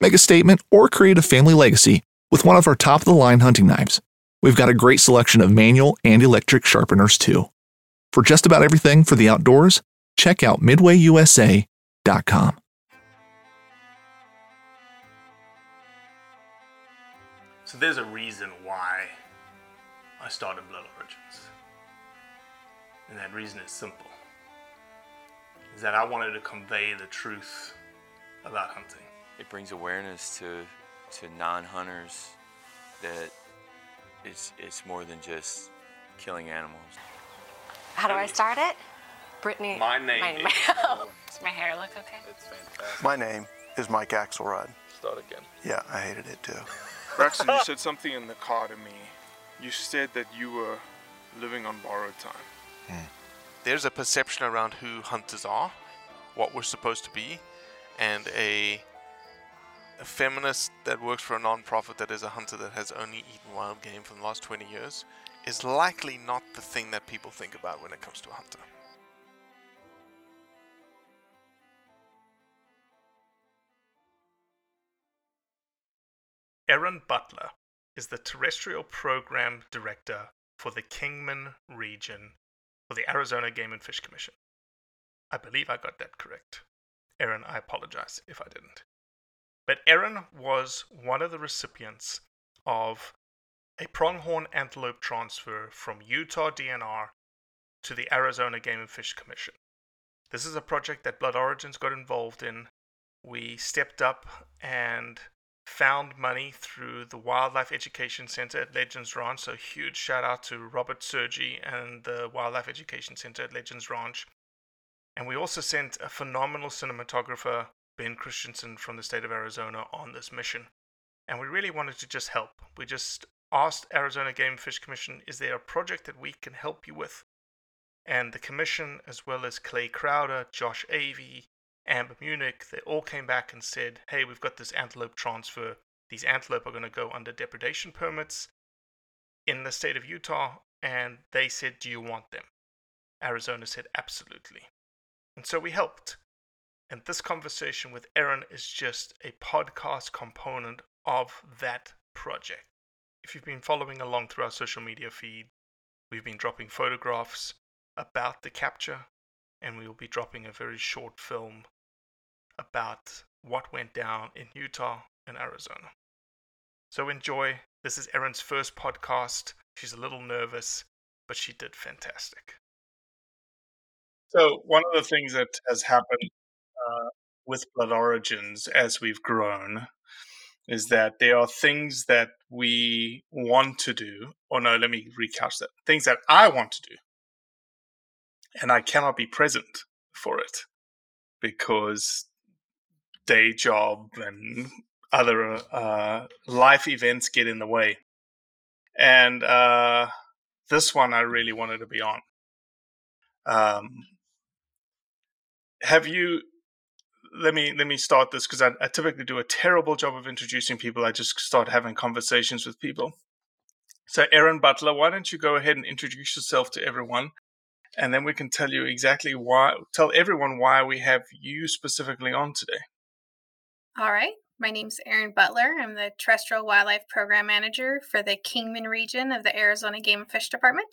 Make a statement or create a family legacy with one of our top-of-the-line hunting knives. We've got a great selection of manual and electric sharpeners, too. For just about everything for the outdoors, check out MidwayUSA.com. So there's a reason why I started Blood Origins. And that reason is simple. Is that I wanted to convey the truth about hunting. It brings awareness to non-hunters that it's more than just killing animals. How do I start it? Brittany. My name is... Oh, does my hair look okay? It's fantastic. My name is Mike Axelrod. Start again. Yeah, I hated it too. Braxton, you said something in the car to me. You said that you were living on borrowed time. Mm. There's a perception around who hunters are, what we're supposed to be, and a feminist that works for a non-profit that is a hunter that has only eaten wild game for the last 20 years is likely not the thing that people think about when it comes to a hunter. Erin Butler is the Terrestrial Program Director for the Kingman Region for the Arizona Game and Fish Commission. I believe I got that correct. Erin, I apologize if I didn't. But Erin was one of the recipients of a pronghorn antelope transfer from Utah DNR to the Arizona Game and Fish Commission. This is a project that Blood Origins got involved in. We stepped up and found money through the Wildlife Education Center at Legends Ranch. So huge shout out to Robert Sergi and the Wildlife Education Center at Legends Ranch. And we also sent a phenomenal cinematographer, Ben Christensen, from the state of Arizona on this mission. And we really wanted to just help. We just asked Arizona Game and Fish Commission, is there a project that we can help you with? And the commission, as well as Clay Crowder, Josh Avey, Amber Munich, they all came back and said, hey, we've got this antelope transfer. These antelope are going to go under depredation permits in the state of Utah. And they said, do you want them? Arizona said, absolutely. And so we helped. And this conversation with Erin is just a podcast component of that project. If you've been following along through our social media feed, we've been dropping photographs about the capture, and we will be dropping a very short film about what went down in Utah and Arizona. So enjoy. This is Erin's first podcast. She's a little nervous, but she did fantastic. So one of the things that has happened with Blood Origins as we've grown is that there are things that we want to do, or no, let me recouch that, things that I want to do, and I cannot be present for it because day job and other life events get in the way. And this one I really wanted to be on. Have you... Let me start this because I typically do a terrible job of introducing people. I just start having conversations with people. So Erin Butler, why don't you go ahead and introduce yourself to everyone, and then we can tell you exactly why, tell everyone why we have you specifically on today. All right. My name's Erin Butler. I'm the Terrestrial Wildlife Program Manager for the Kingman Region of the Arizona Game and Fish Department.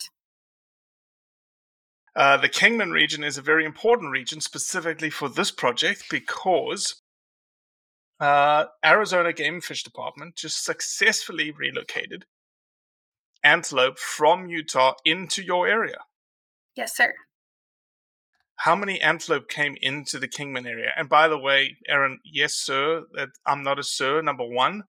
The Kingman Region is a very important region specifically for this project because Arizona Game and Fish Department just successfully relocated antelope from Utah into your area. Yes, sir. How many antelope came into the Kingman area? And by the way, Erin, yes, sir, that I'm not a sir, number one.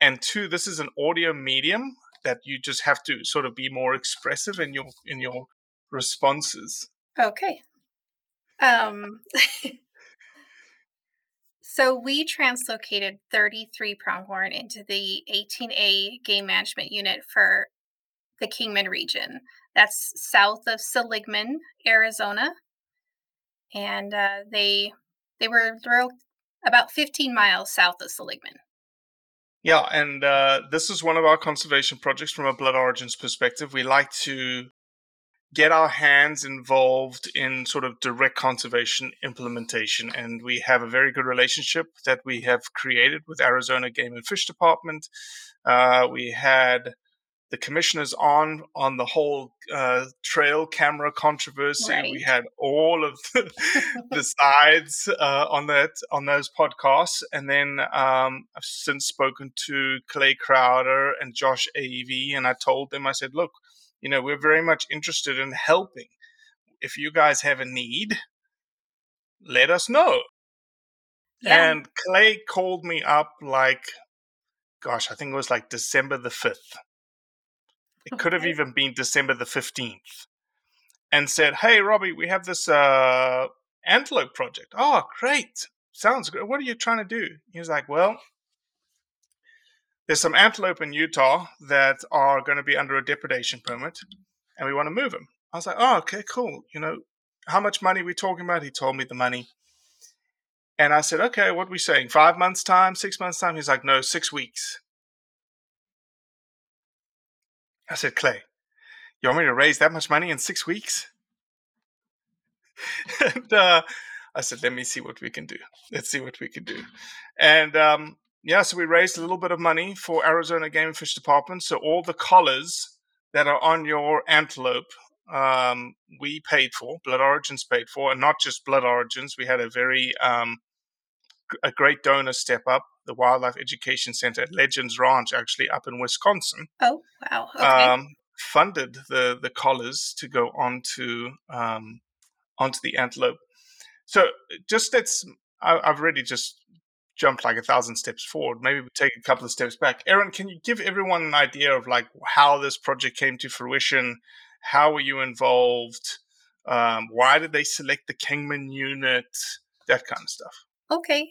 And two, this is an audio medium that you just have to sort of be more expressive in your responses. Okay. So we translocated 33 pronghorn into the 18A Game Management Unit for the Kingman region. That's south of Seligman, Arizona. And they were about 15 miles south of Seligman. Yeah, and this is one of our conservation projects from a Blood Origins perspective. We like to get our hands involved in sort of direct conservation implementation. And we have a very good relationship that we have created with Arizona Game and Fish Department. We had the commissioners on the whole trail camera controversy. Right. We had all of the sides on those podcasts. And then I've since spoken to Clay Crowder and Josh Avey, and I told them, I said, look, you know, we're very much interested in helping. If you guys have a need, let us know. Yeah. And Clay called me up I think it was December the 5th. It could have even been December the 15th, and said, hey, Robbie, we have this antelope project. Oh, great. Sounds good. What are you trying to do? He was like, well, there's some antelope in Utah that are going to be under a depredation permit, and we want to move them. I was like, oh, okay, cool. You know, how much money are we talking about? He told me the money. And I said, okay, what are we saying? 5 months' time, 6 months' time? He's like, no, 6 weeks. I said, Clay, you want me to raise that much money in 6 weeks? And I said, let me see what we can do. Let's see what we can do. And so we raised a little bit of money for Arizona Game and Fish Department. So all the collars that are on your antelope, we paid for, Blood Origins paid for, and not just Blood Origins. We had a very a great donor step up, the Wildlife Education Center at Legends Ranch, actually up in Wisconsin. Oh, wow. Okay. Funded the collars to go onto the antelope. So just I've already just jumped 1,000 steps forward. Maybe we take a couple of steps back. Erin, can you give everyone an idea of how this project came to fruition? How were you involved? Why did they select the Kingman unit? That kind of stuff. Okay.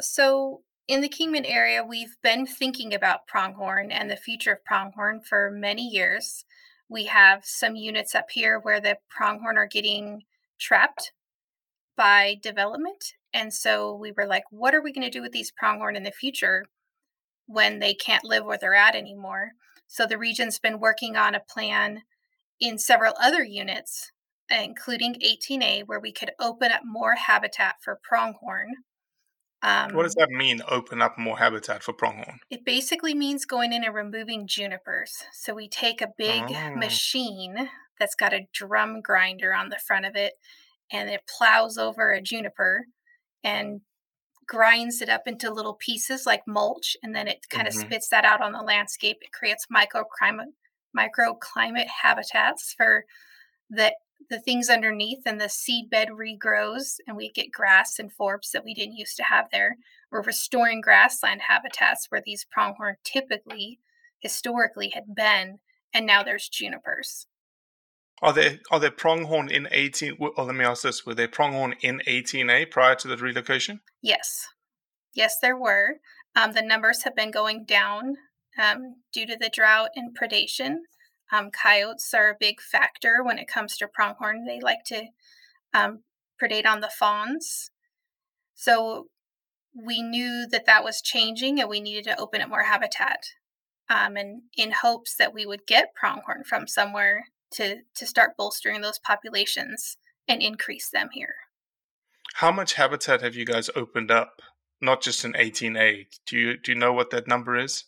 So in the Kingman area, we've been thinking about pronghorn and the future of pronghorn for many years. We have some units up here where the pronghorn are getting trapped by development. And so we were like, what are we going to do with these pronghorn in the future when they can't live where they're at anymore? So the region's been working on a plan in several other units, including 18A, where we could open up more habitat for pronghorn. What does that mean, open up more habitat for pronghorn? It basically means going in and removing junipers. So we take a big machine that's got a drum grinder on the front of it, and it plows over a juniper and grinds it up into little pieces like mulch, and then it kind of spits that out on the landscape. It creates microclimate habitats for the things underneath, and the seedbed regrows, and we get grass and forbs that we didn't used to have there. We're restoring grassland habitats where these pronghorn historically had been, and now there's junipers. Are there pronghorn in 18? Oh, let me ask this: were there pronghorn in 18A prior to the relocation? Yes, there were. The numbers have been going down due to the drought and predation. Coyotes are a big factor when it comes to pronghorn. They like to predate on the fawns. So we knew that was changing, and we needed to open up more habitat. and in hopes that we would get pronghorn from somewhere to start bolstering those populations and increase them here. How much habitat have you guys opened up? Not just in 18A. Do you know what that number is?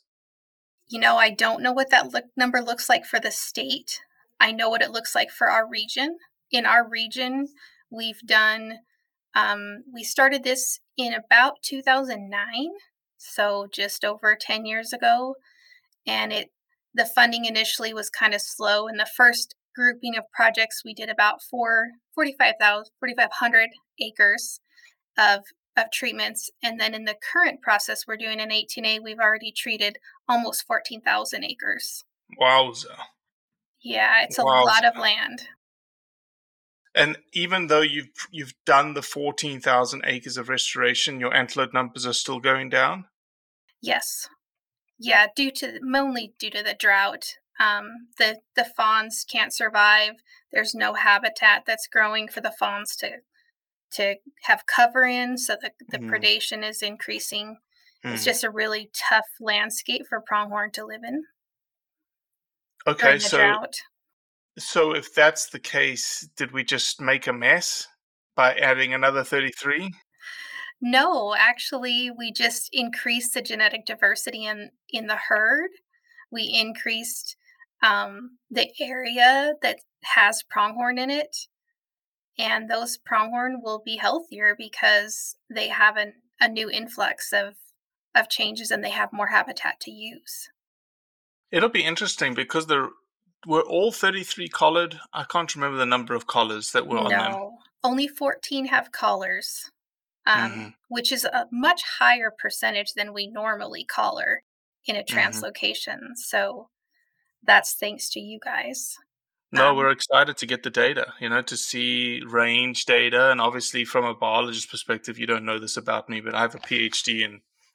You know, I don't know what that number looks like for the state. I know what it looks like for our region. In our region, we've done, we started this in about 2009, so just over 10 years ago. And the funding initially was kind of slow. In the first grouping of projects, we did about 4,500 acres of treatments. And then in the current process we're doing in 18A, we've already treated almost 14,000 acres. Wowza. Yeah, it's a lot of land. And even though you've done the 14,000 acres of restoration, your antelope numbers are still going down? Yes. Yeah, mainly due to the drought. The fawns can't survive. There's no habitat that's growing for the fawns to have cover in, so the predation is increasing. It's just a really tough landscape for pronghorn to live in. Okay, so if that's the case, did we just make a mess by adding another 33? No, actually, we just increased the genetic diversity in the herd. We increased the area that has pronghorn in it. And those pronghorn will be healthier because they have a new influx of changes and they have more habitat to use. It'll be interesting because there were all 33 collared. I can't remember the number of collars that were on them. No, only 14 have collars, which is a much higher percentage than we normally collar in a translocation. So that's thanks to you guys. No, we're excited to get the data, to see range data. And obviously from a biologist perspective, you don't know this about me, but I have a PhD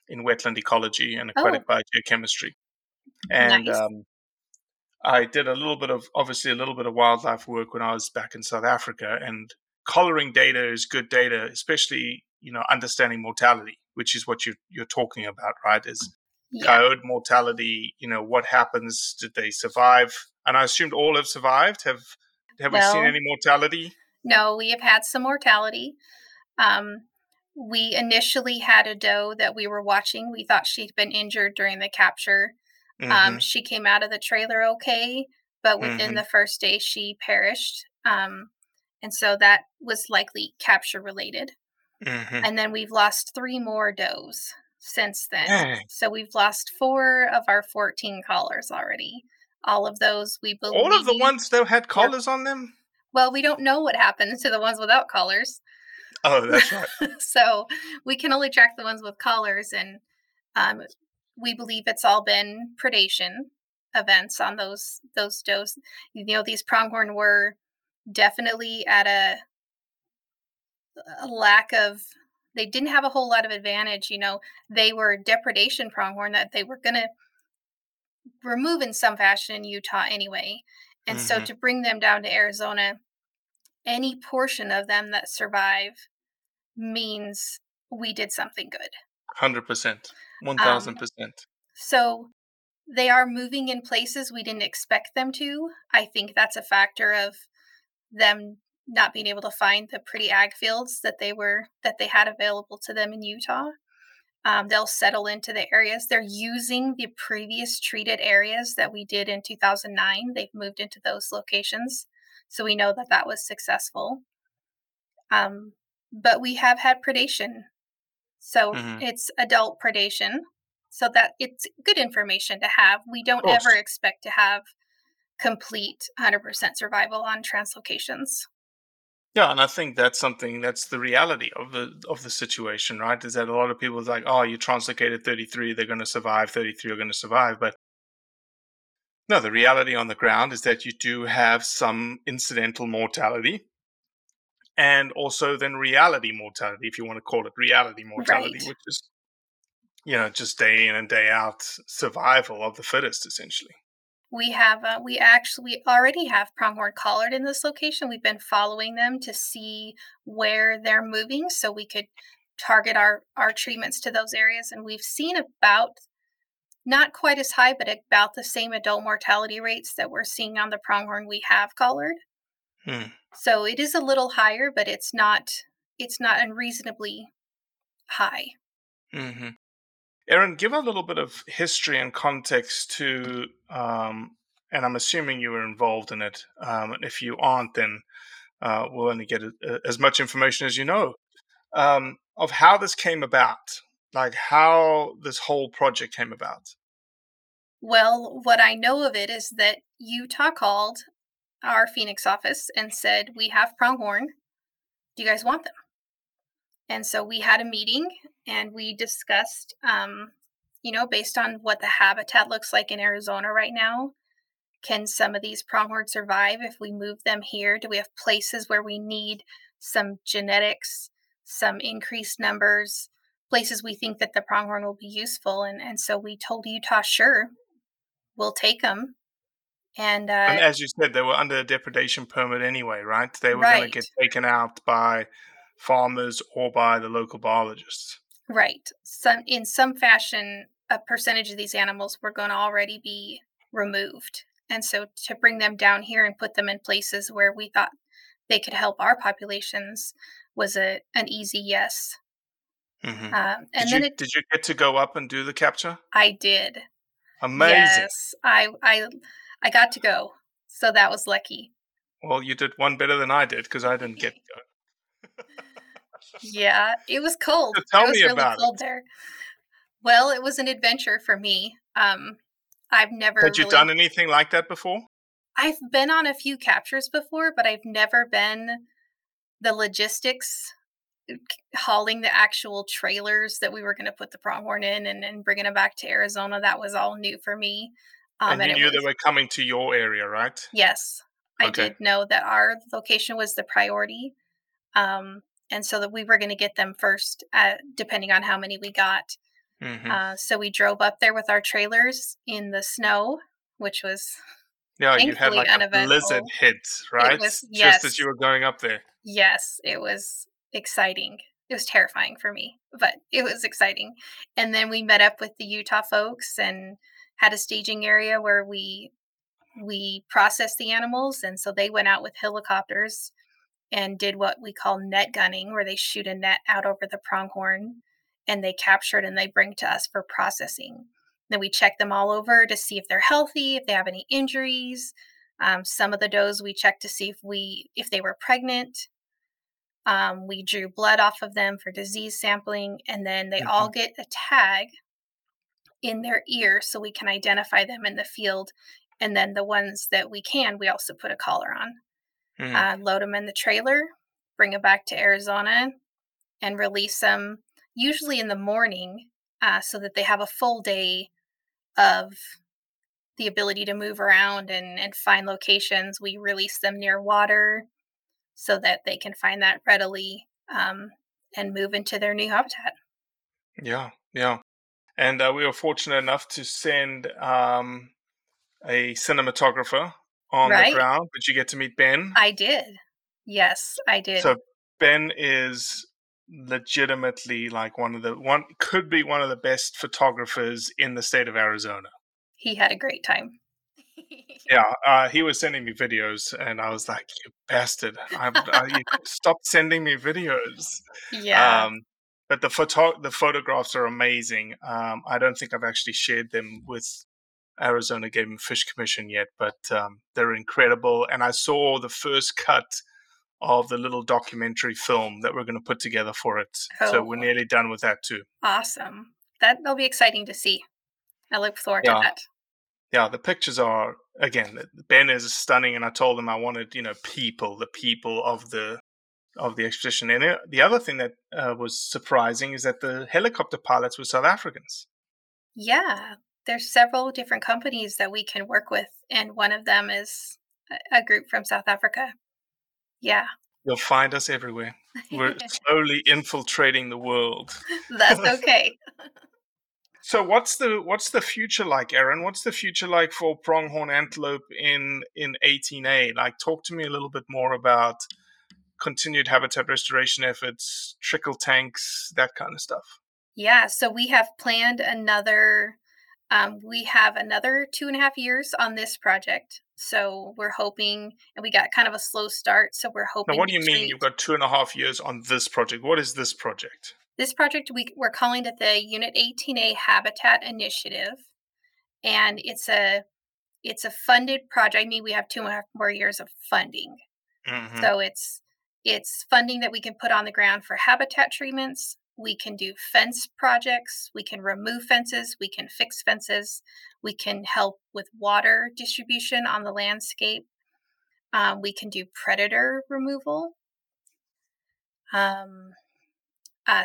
in wetland ecology and aquatic biogeochemistry. And nice. I did a little bit of wildlife work when I was back in South Africa, and collaring data is good data, especially, understanding mortality, which is what you're talking about, right? Is coyote mortality, what happens? Did they survive? And I assumed all have survived. Have we seen any mortality? No, we have had some mortality. We initially had a doe that we were watching. We thought she'd been injured during the capture. She came out of the trailer okay, but within the first day she perished. And so that was likely capture related. And then we've lost 3 more does since then. Dang. So we've lost 4 of our 14 collars already. All of those, we believe. All of the ones that had collars on them? Well, we don't know what happens to the ones without collars. Oh, that's right. So we can only track the ones with collars, and we believe it's all been predation events on those does. These pronghorn were definitely at a lack of. They didn't have a whole lot of advantage. They were depredation pronghorn that they were going to remove in some fashion in Utah anyway. And so to bring them down to Arizona, any portion of them that survive means we did something good. 100%. 1,000%. So they are moving in places we didn't expect them to. I think that's a factor of them not being able to find the pretty ag fields that they had available to them in Utah. They'll settle into the areas. They're using the previous treated areas that we did in 2009. They've moved into those locations. So we know that was successful. But we have had predation. So it's adult predation. So that it's good information to have. We don't ever expect to have complete 100% survival on translocations. Yeah, and I think that's something that's the reality of the situation, right? Is that a lot of people are like, oh, you translocated 33, they're going to survive, 33 are going to survive. But no, the reality on the ground is that you do have some incidental mortality and also then reality mortality, if you want to call it reality mortality, right. Which is, just day in and day out survival of the fittest, essentially. We have, we already have pronghorn collared in this location. We've been following them to see where they're moving so we could target our treatments to those areas. And we've seen about not quite as high, but about the same adult mortality rates that we're seeing on the pronghorn we have collared. Hmm. So it is a little higher, but it's not unreasonably high. Mm-hmm. Erin, give a little bit of history and context to, and I'm assuming you were involved in it. And if you aren't, then we'll only get as much information as you know, of how this came about, like how this whole project came about. Well, what I know of it is that Utah called our Phoenix office and said, "We have pronghorn. Do you guys want them?" And so we had a meeting and we discussed, based on what the habitat looks like in Arizona right now, can some of these pronghorn survive if we move them here? Do we have places where we need some genetics, some increased numbers, places we think that the pronghorn will be useful? And so we told Utah, sure, we'll take them. And as you said, they were under a depredation permit anyway, right? They were going to get taken out by farmers or by the local biologists. Right. In some fashion, a percentage of these animals were going to already be removed. And so to bring them down here and put them in places where we thought they could help our populations was an easy yes. Mm-hmm. Did you get to go up and do the capture? I did. Amazing. Yes, I got to go, so that was lucky. Well, you did one better than I did because I didn't get to go. Yeah, it was cold. So tell me about it. It was really cold there. Well, it was an adventure for me. I've never. Had you done anything like that before? I've been on a few captures before, but I've never been the logistics, hauling the actual trailers that we were going to put the pronghorn in and bringing them back to Arizona. That was all new for me. And you knew they were coming to your area, right? Yes. Okay. I did know that our location was the priority. And so that we were going to get them first, depending on how many we got. Mm-hmm. So we drove up there with our trailers in the snow, which was thankfully you had like uneventful. A blizzard hit, right? It was, yes. Just as you were going up there. Yes, it was exciting. It was terrifying for me, but it was exciting. And then we met up with the Utah folks and had a staging area where we processed the animals. And so they went out with helicopters and did what we call net gunning, where they shoot a net out over the pronghorn and they capture it and they bring it to us for processing. Then we check them all over to see if they're healthy, if they have any injuries. Some of the does we checked to see if they were pregnant. We drew blood off of them for disease sampling, and then they mm-hmm. all get a tag in their ear so we can identify them in the field. And then the ones that we can, we also put a collar on. Mm-hmm. Load them in the trailer, bring them back to Arizona, and release them usually in the morning so that they have a full day of the ability to move around and find locations. We release them near water so that they can find that readily and move into their new habitat. Yeah, yeah. And we were fortunate enough to send a cinematographer on the ground. Did you get to meet Ben? I did. Yes, I did. So Ben is legitimately like one of the best photographers in the state of Arizona. He had a great time. Yeah, he was sending me videos, and I was like, "You bastard! You stop sending me videos." Yeah. But the photographs are amazing. I don't think I've actually shared them with Arizona Game and Fish Commission yet, but they're incredible. And I saw the first cut of the little documentary film that we're going to put together for it. Oh. So we're nearly done with that too. Awesome. That'll be exciting to see. I look forward to that. Yeah, the pictures are, again, Ben is stunning, and I told him I wanted, the people of the expedition. And the other thing that was surprising is that the helicopter pilots were South Africans. Yeah, there's several different companies that we can work with, and one of them is a group from South Africa. Yeah. You'll find us everywhere. We're slowly infiltrating the world. That's okay. So what's the future like, Erin? What's the future like for pronghorn antelope in 18A? Like, talk to me a little bit more about continued habitat restoration efforts, trickle tanks, that kind of stuff. Yeah, so we have planned another We have another 2.5 years on this project. So we're hoping, and we got kind of a slow start. So we're hoping. Now, what do you mean you've got 2.5 years on this project? What is this project? This project, we're calling it the Unit 18A Habitat Initiative. And it's a funded project. I mean, we have 2.5 more years of funding. Mm-hmm. So it's funding that we can put on the ground for habitat treatments. We can do fence projects. We can remove fences. We can fix fences. We can help with water distribution on the landscape. We can do predator removal,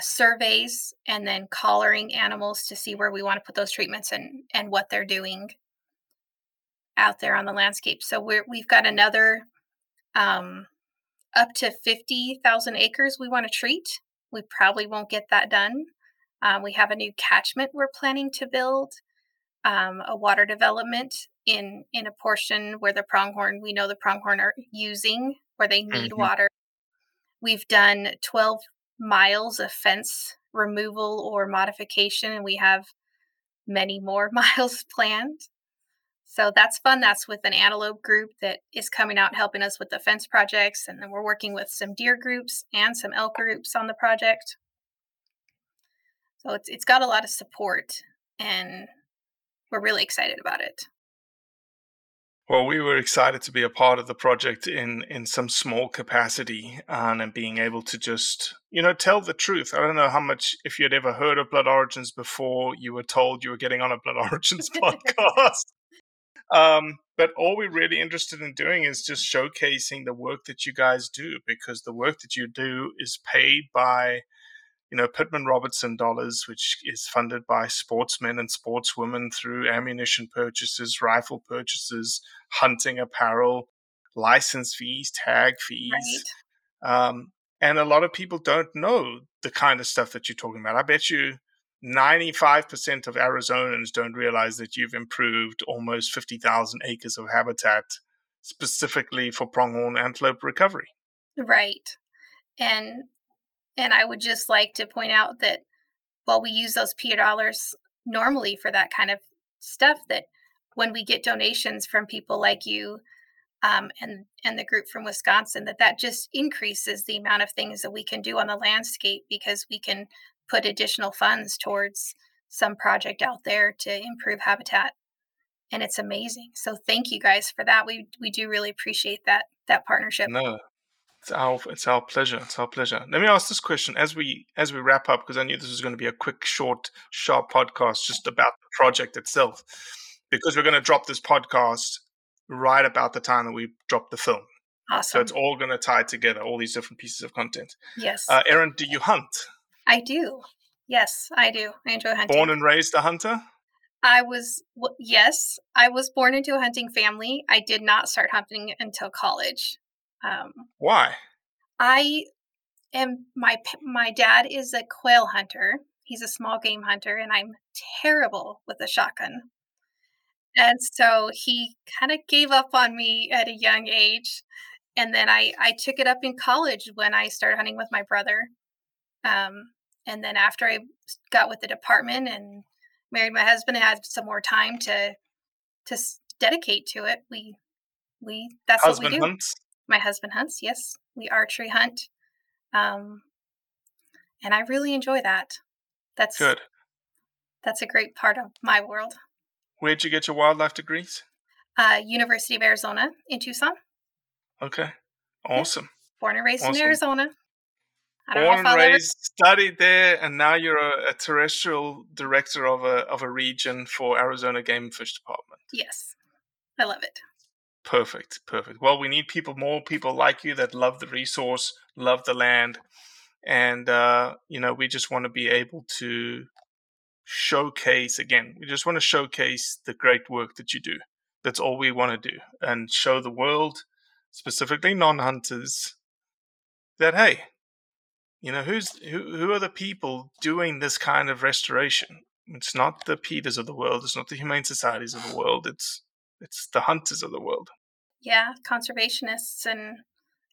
surveys, and then collaring animals to see where we want to put those treatments and what they're doing out there on the landscape. So we've got another up to 50,000 acres we want to treat. We probably won't get that done. We have a new catchment we're planning to build, a water development in a portion where we know the pronghorn are using, where they need mm-hmm. water. We've done 12 miles of fence removal or modification, and we have many more miles planned. So that's fun. That's with an antelope group that is coming out helping us with the fence projects. And then we're working with some deer groups and some elk groups on the project. So it's got a lot of support, and we're really excited about it. Well, we were excited to be a part of the project in some small capacity and being able to just, tell the truth. I don't know how much, if you'd ever heard of Blood Origins before, you were told you were getting on a Blood Origins podcast. But all we're really interested in doing is just showcasing the work that you guys do, because the work that you do is paid by, Pittman Robertson dollars, which is funded by sportsmen and sportswomen through ammunition purchases, rifle purchases, hunting apparel, license fees, tag fees. Right. And a lot of people don't know the kind of stuff that you're talking about. I bet you 95% of Arizonans don't realize that you've improved almost 50,000 acres of habitat specifically for pronghorn antelope recovery. Right. And I would just like to point out that while we use those PR dollars normally for that kind of stuff, that when we get donations from people like you and the group from Wisconsin, that just increases the amount of things that we can do on the landscape, because we can put additional funds towards some project out there to improve habitat. And it's amazing. So thank you guys for that. We do really appreciate that partnership. No, it's our pleasure. It's our pleasure. Let me ask this question as we wrap up, because I knew this was going to be a quick, short, sharp podcast just about the project itself, because we're going to drop this podcast right about the time that we drop the film. Awesome. So it's all going to tie together, all these different pieces of content. Yes. Erin, do you hunt? I do. Yes, I do. I enjoy hunting. Born and raised a hunter? I was born into a hunting family. I did not start hunting until college. Why? My dad is a quail hunter. He's a small game hunter, and I'm terrible with a shotgun. And so he kind of gave up on me at a young age. And then I took it up in college when I started hunting with my brother. And then after I got with the department and married my husband and had some more time to dedicate to it, we that's husband what we do. Hunts. My husband hunts. Yes, we archery hunt, and I really enjoy that. That's good. That's a great part of my world. Where'd you get your wildlife degrees? University of Arizona in Tucson. Okay, awesome. Yeah. Born and raised in Arizona. Born and raised, studied there, and now you're a terrestrial director of a region for Arizona Game and Fish Department. Yes, I love it. Perfect. Well, we need more people like you that love the resource, love the land, and we just want to be able to showcase again. We just want to showcase the great work that you do. That's all we want to do, and show the world, specifically non-hunters, that hey. Who are the people doing this kind of restoration? It's not the Peters of the world. It's not the Humane Societies of the world. It's the hunters of the world. Yeah, conservationists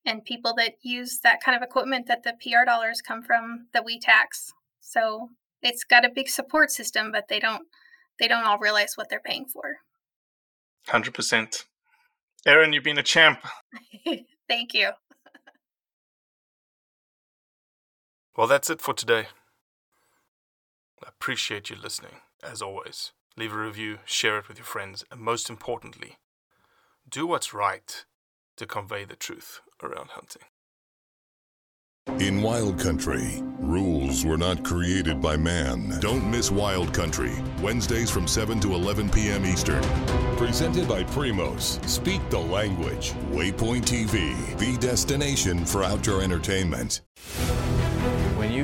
and people that use that kind of equipment that the PR dollars come from that we tax. So it's got a big support system, but they don't they don't all realize what they're paying for. 100%. Erin, you've been a champ. Thank you. Well, that's it for today. I appreciate you listening, as always. Leave a review, share it with your friends, and most importantly, do what's right to convey the truth around hunting. In Wild Country, rules were not created by man. Don't miss Wild Country, Wednesdays from 7 to 11 p.m. Eastern. Presented by Primos. Speak the language. Waypoint TV, the destination for outdoor entertainment. When you